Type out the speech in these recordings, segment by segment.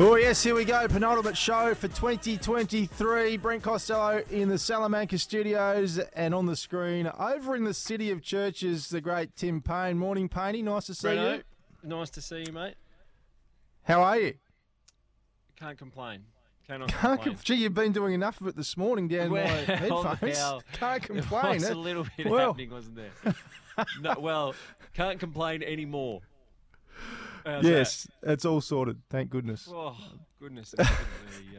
Oh yes, here we go. Penultimate show for 2023. Brent Costello in the Salamanca studios and on the screen over in the City of Churches, the great Tim Payne. Morning, Payne. Nice to see you. Nice to see you, mate. How are you? Can't complain. Cannot complain. Gee, you've been doing enough of it this morning down my headphones. Can't complain. There was a little bit happening, wasn't there? No, well, can't complain anymore. Yes, that's all sorted. Thank goodness. Oh, goodness.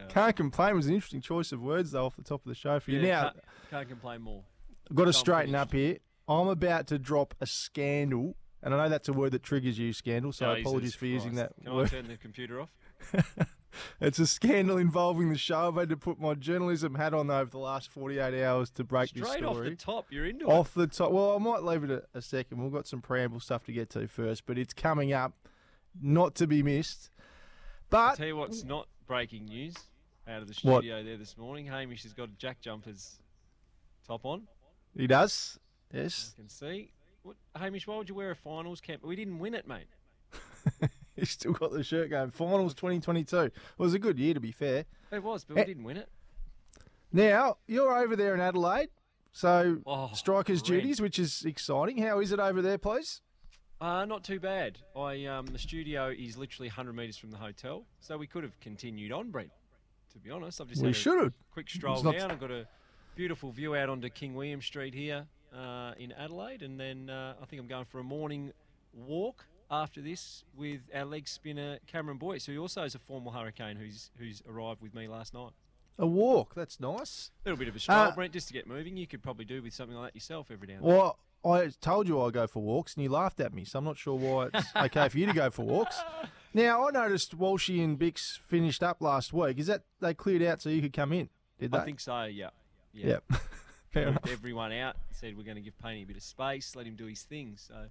Can't complain was an interesting choice of words, though, off the top of the show for you. Now, can't complain more. I've got to straighten up here. I'm about to drop a scandal, and I know that's a word that triggers you, scandal, so apologies for using that word. Can I turn the computer off? It's a scandal involving the show. I've had to put my journalism hat on over the last 48 hours to break this story. Straight off the top, you're into it. Off the top. Well, I might leave it a second. We've got some preamble stuff to get to first, but it's coming up, not to be missed. But I'll tell you what's not breaking news out of the studio there this morning. Hamish has got a Jack Jumpers top on. He does, yes. I can see. What, Hamish, why would you wear a finals cap? We didn't win it, mate. He's still got the shirt going. Finals 2022. It was a good year, to be fair. It was, but we didn't win it. Now, you're over there in Adelaide, so strikers' duties, which is exciting. How is it over there, please? Not too bad. The studio is literally 100 metres from the hotel, so we could have continued on, Brent, to be honest. I've just had a quick stroll down. I've got a beautiful view out onto King William Street here in Adelaide, and then I think I'm going for a morning walk after this with our leg spinner Cameron Boyce, who also is a former Hurricane who's arrived with me last night. A walk, that's nice. A little bit of a stroll, Brent, just to get moving. You could probably do with something like that yourself every now and then. Well, I told you I go for walks, and you laughed at me, so I'm not sure why it's okay for you to go for walks. Now, I noticed Walshy and Bix finished up last week. Is that they cleared out so you could come in, did they? I think so, yeah. Yep. Fair enough. Everyone out, said we're going to give Payne a bit of space, let him do his thing, so...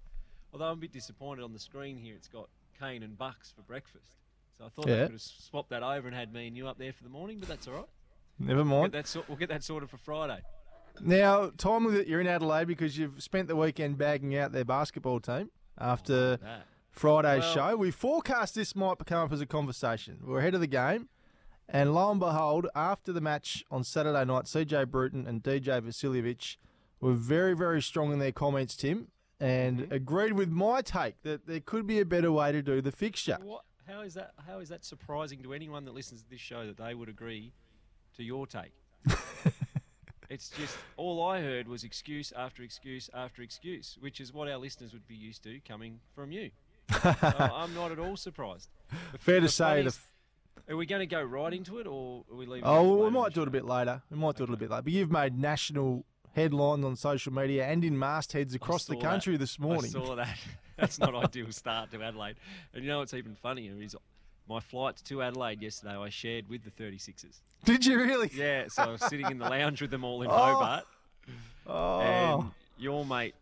Although I'm a bit disappointed on the screen here, it's got Kane and Bucks for breakfast. So I thought they could have swapped that over and had me and you up there for the morning, but that's all right. Never mind. We'll get that sorted for Friday. Now, timely that you're in Adelaide because you've spent the weekend bagging out their basketball team after Friday's show. We forecast this might come up as a conversation. We're ahead of the game. And lo and behold, after the match on Saturday night, CJ Bruton and DJ Vasilievich were very, very strong in their comments, Tim. And agreed with my take that there could be a better way to do the fixture. What? How is that surprising to anyone that listens to this show that they would agree to your take? It's just all I heard was excuse after excuse after excuse, which is what our listeners would be used to coming from you. So I'm not at all surprised. Are we going to go right into it, or are we leaving? We might do it a bit later. But you've made national headlines on social media and in mastheads across the country this morning. I saw that. That's not ideal start to Adelaide. And you know what's even funnier is my flight to Adelaide yesterday I shared with the 36ers. Did you really? Yeah, so I was sitting in the lounge with them all in Hobart. Oh. And your mate,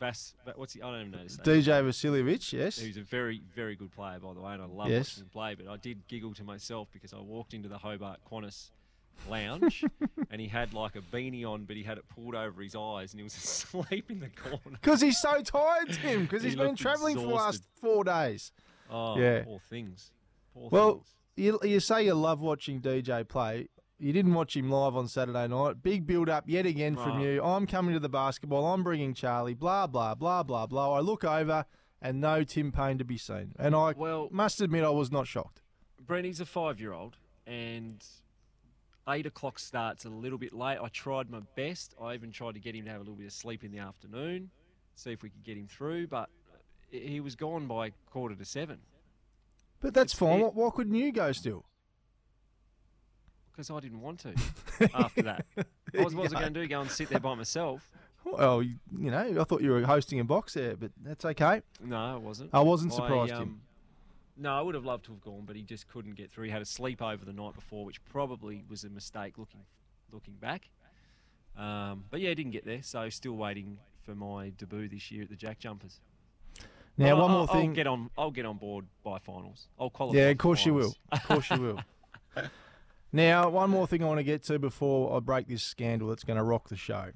I don't even know his name. DJ Vasilievich, yes. Who's a very, very good player, by the way, and I love watching him play, but I did giggle to myself because I walked into the Hobart Qantas lounge and he had like a beanie on, but he had it pulled over his eyes and he was asleep in the corner because he's so tired, Tim, because he's been traveling for the last 4 days. Poor things. You say you love watching DJ play. You didn't watch him live on Saturday night. Big build up yet again from you. I'm coming to the basketball, I'm bringing Charlie, blah blah blah blah blah. I look over and no Tim Payne to be seen. And I must admit I was not shocked. Brent, he's a 5-year-old, and 8 o'clock starts a little bit late. I tried my best. I even tried to get him to have a little bit of sleep in the afternoon, see if we could get him through, but he was gone by 6:45. But that's fine. Why couldn't you go still? Because I didn't want to after that. What was I going to do, go and sit there by myself? Well, you know, I thought you were hosting a box there, but that's okay. No, I wasn't. I wasn't surprised him. No, I would have loved to have gone, but he just couldn't get through. He had a sleepover the night before, which probably was a mistake looking back. But, yeah, he didn't get there, so still waiting for my debut this year at the Jack Jumpers. Now, one more thing. I'll get on board by finals. I'll qualify. Yeah, of course you will. Of course you will. Now, one more thing I want to get to before I break this scandal that's going to rock the show.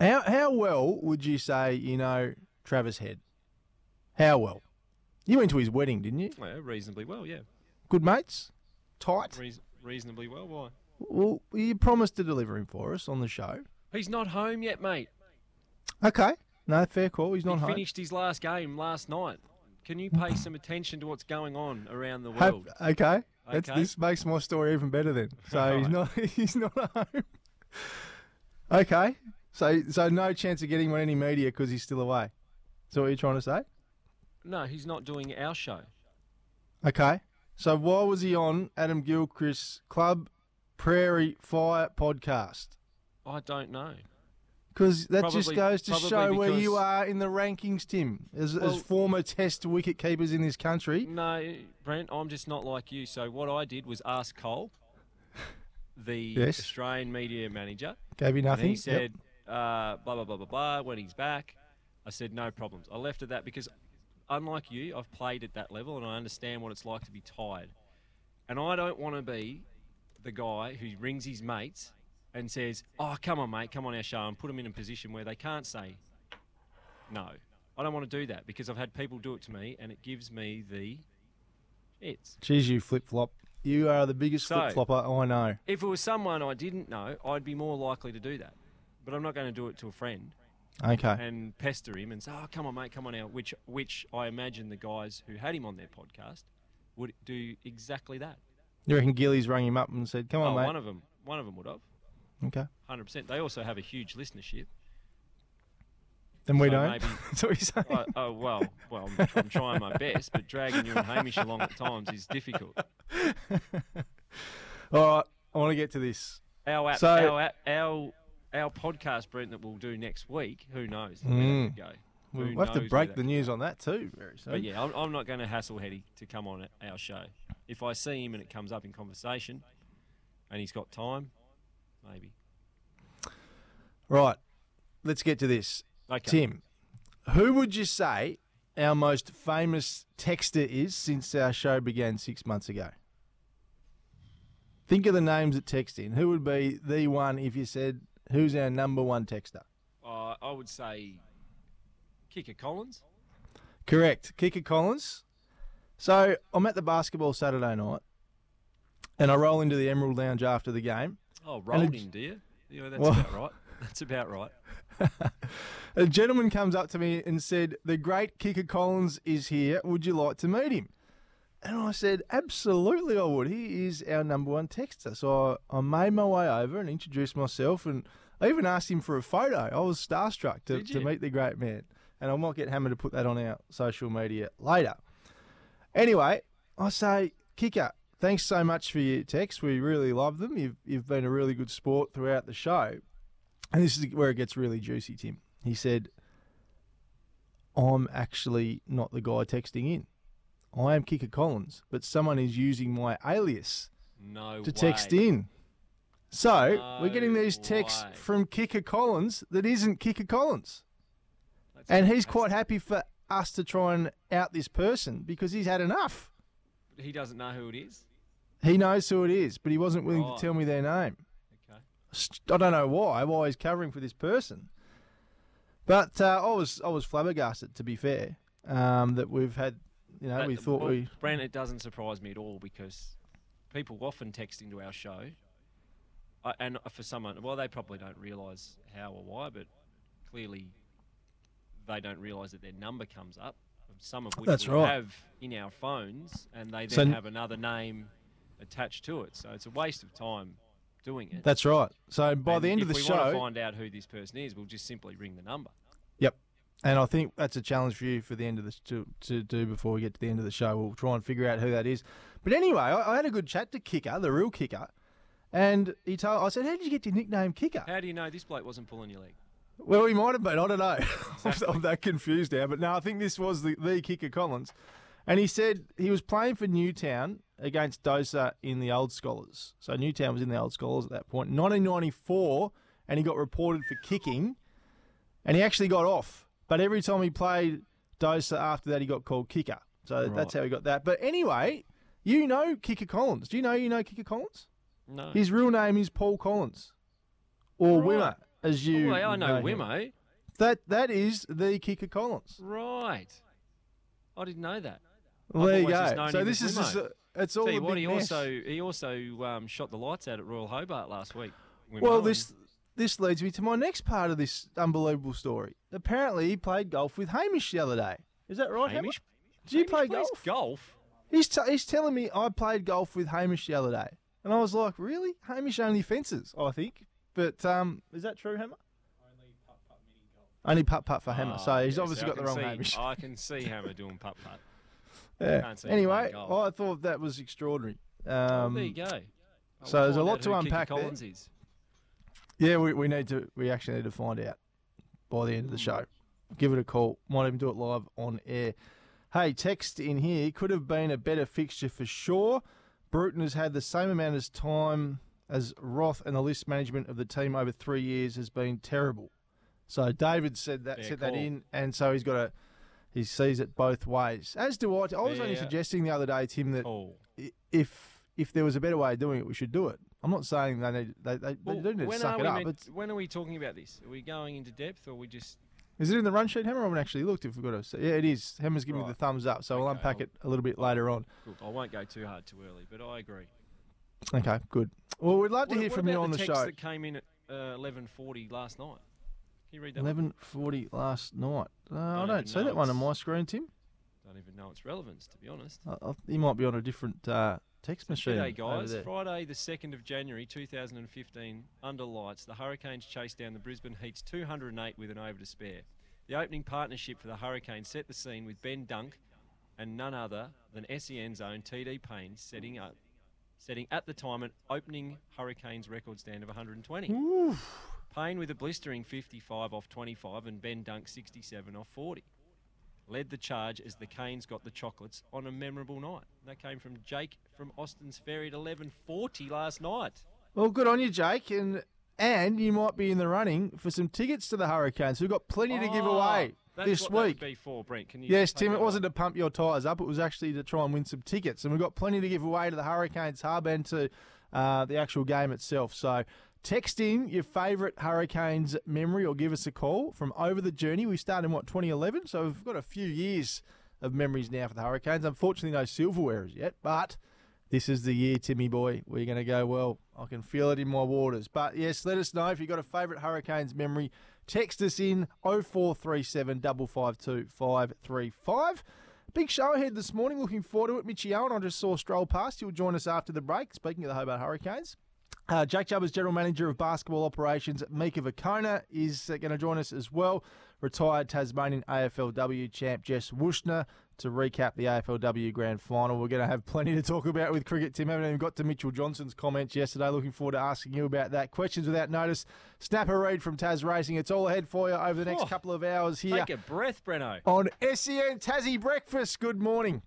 How well would you say you know Travis Head? How well? You went to his wedding, didn't you? Yeah, reasonably well, yeah. Good mates? Tight? Reasonably well, why? Well, you promised to deliver him for us on the show. He's not home yet, mate. Okay. No, fair call. He's not home. He finished his last game last night. Can you pay some attention to what's going on around the world? Okay. This makes my story even better then. So right. He's not home. Okay. So no chance of getting on any media because he's still away. Is that what you're trying to say? No, he's not doing our show. Okay. So why was he on Adam Gilchrist's Club Prairie Fire podcast? I don't know. Because that probably, just goes to show where you are in the rankings, Tim, as former test wicket keepers in this country. No, Brent, I'm just not like you. So what I did was ask Cole, the Australian media manager. Gave you nothing. And he said, blah, blah, blah, blah, blah, when he's back. I said, no problems. I left it at that because, unlike you, I've played at that level and I understand what it's like to be tired. And I don't want to be the guy who rings his mates and says, oh, come on, mate, come on our show, and put them in a position where they can't say no. I don't want to do that because I've had people do it to me and it gives me the it's. Jeez, you flip-flop. You are the biggest flip-flopper I know. If it was someone I didn't know, I'd be more likely to do that. But I'm not going to do it to a friend. Okay. And pester him and say, oh, come on, mate, come on out, which I imagine the guys who had him on their podcast would do exactly that. You reckon Gillies rang him up and said, come on, mate? One of them would have. Okay. 100%. They also have a huge listenership. Then we don't. Maybe, that's what you're saying. Well, I'm trying my best, but dragging you and Hamish along at times is difficult. All right, I want to get to this. Our podcast, Brent, that we'll do next week. Who knows? We'll have to break the news on that too very soon. But yeah, I'm not going to hassle Heddy to come on our show. If I see him and it comes up in conversation, and he's got time. Maybe. Right. Let's get to this. Okay. Tim, who would you say our most famous texter is since our show began 6 months ago? Think of the names that text in. Who would be the one if you said, who's our number one texter? I would say Kika Collins. Correct. Kika Collins. So I'm at the basketball Saturday night and I roll into the Emerald Lounge after the game. Oh, rolled in, do you? Yeah, that's about right. That's about right. A gentleman comes up to me and said, the great Kika Collins is here. Would you like to meet him? And I said, absolutely I would. He is our number one texter. So I made my way over and introduced myself, and I even asked him for a photo. I was starstruck to meet the great man. And I might get Hammer to put that on our social media later. Anyway, I say, Kika, thanks so much for your texts. We really love them. You've been a really good sport throughout the show. And this is where it gets really juicy, Tim. He said, I'm actually not the guy texting in. I am Kika Collins, but someone is using my alias to text in. So we're getting these texts from Kika Collins that isn't Kika Collins. And he's quite happy for us to try and out this person because he's had enough. He doesn't know who it is? He knows who it is, but he wasn't willing to tell me their name. Okay. I don't know why he's covering for this person. But I was flabbergasted, to be fair, that we've had, you know, Brent, it doesn't surprise me at all because people often text into our show, and for someone, well, they probably don't realise how or why, but clearly they don't realise that their number comes up. some of which we have in our phones, and they then have another name attached to it. So it's a waste of time doing it. That's right. So by the end of the show... if we want to find out who this person is, we'll just simply ring the number. Yep. And I think that's a challenge for you for the end of this to do before we get to the end of the show. We'll try and figure out who that is. But anyway, I had a good chat to Kika, the real Kika, and he told. I said, "How did you get your nickname, Kika?" How do you know this bloke wasn't pulling your leg? Well, he might have been. I don't know. Exactly. I'm that confused now. But no, I think this was the Kika Collins, and he said he was playing for Newtown against Dosa in the Old Scholars. So Newtown was in the Old Scholars at that point, 1994, and he got reported for kicking, and he actually got off. But every time he played Dosa after that, he got called Kika. So that's how he got that. But anyway, you know Kika Collins. Do you know Kika Collins? No. His real name is Paul Collins. Or Wimo, as you I know Wimo. That is the Kika Collins. Right. I didn't know that. Well, there you go. So this is just it's all a big mess. He also shot the lights out at Royal Hobart last week. Wimo. Well, this leads me to my next part of this unbelievable story. Apparently, he played golf with Hamish the other day. Is that right, Hamish? Did you play golf? Golf? He's telling me I played golf with Hamish the other day. And I was like, really? Hamish only fences, I think. But is that true, Hammer? Only putt-putt mini golf. Only putt-putt for Hammer. So he's obviously got the wrong Hamish. I can see Hammer doing putt-putt. Yeah. Anyway, I thought that was extraordinary. There you go. So there's a lot to unpack there. Yeah, we need to. We actually need to find out by the end of the show. Give it a call. Might even do it live on air. Hey, text in here. Could have been a better fixture for sure. Bruton has had the same amount of time as Roth, and the list management of the team over 3 years has been terrible. So David said that. Fair call. That in, and so he's got a. He sees it both ways. As do I. I was only suggesting the other day, Tim, that if there was a better way of doing it, we should do it. I'm not saying they do need to suck it up. When are we talking about this? Are we going into depth, or are we just... Is it in the run sheet, Hammer? I haven't actually looked if we've got to... Yeah, it is. Hammer's giving me the thumbs up, so we'll unpack it a little bit later on. Good. I won't go too hard too early, but I agree. Okay, good. Well, we'd love to hear from you on the show. What about the text that came in at 11:40 last night? Can you read that 11:40 last night. I don't see that one on my screen, Tim. Don't even know its relevance, to be honest. He might be on a different... text machine. Today, guys, Friday the 2nd of January 2015, under lights, the Hurricanes chased down the Brisbane Heat's 208 with an over to spare. The opening partnership for the Hurricanes set the scene with Ben Dunk and none other than SEN's own TD Payne setting at the time an opening Hurricanes record stand of 120. Oof. Payne with a blistering 55 off 25 and Ben Dunk 67 off 40. Led the charge as the Canes got the chocolates on a memorable night. And that came from Jake from Austin's Ferry at 11:40 last night. Well, good on you, Jake. And you might be in the running for some tickets to the Hurricanes. We've got plenty to give away this week. Before Brent, can you? Yes, Tim, it wasn't to pump your tyres up. It was actually to try and win some tickets. And we've got plenty to give away to the Hurricanes Hub and to the actual game itself. So... text in your favourite Hurricanes memory or give us a call from Over the Journey. We started in, 2011? So we've got a few years of memories now for the Hurricanes. Unfortunately, no silverware as yet, but this is the year, Timmy boy. We're going to go, well, I can feel it in my waters. But, yes, let us know if you've got a favourite Hurricanes memory. Text us in 0437 552 535. Big show ahead this morning. Looking forward to it. Michie Owen, I just saw stroll past. He'll join us after the break. Speaking of the Hobart Hurricanes. Jack Jumpers, General Manager of Basketball Operations, Mika Vakona, is going to join us as well. Retired Tasmanian AFLW champ Jess Wooshner to recap the AFLW Grand Final. We're going to have plenty to talk about with cricket, Tim. Haven't even got to Mitchell Johnson's comments yesterday. Looking forward to asking you about that. Questions without notice. Snapper Reed from Tas Racing. It's all ahead for you over the next couple of hours here. Take a breath, Breno. On SEN Tassie Breakfast. Good morning.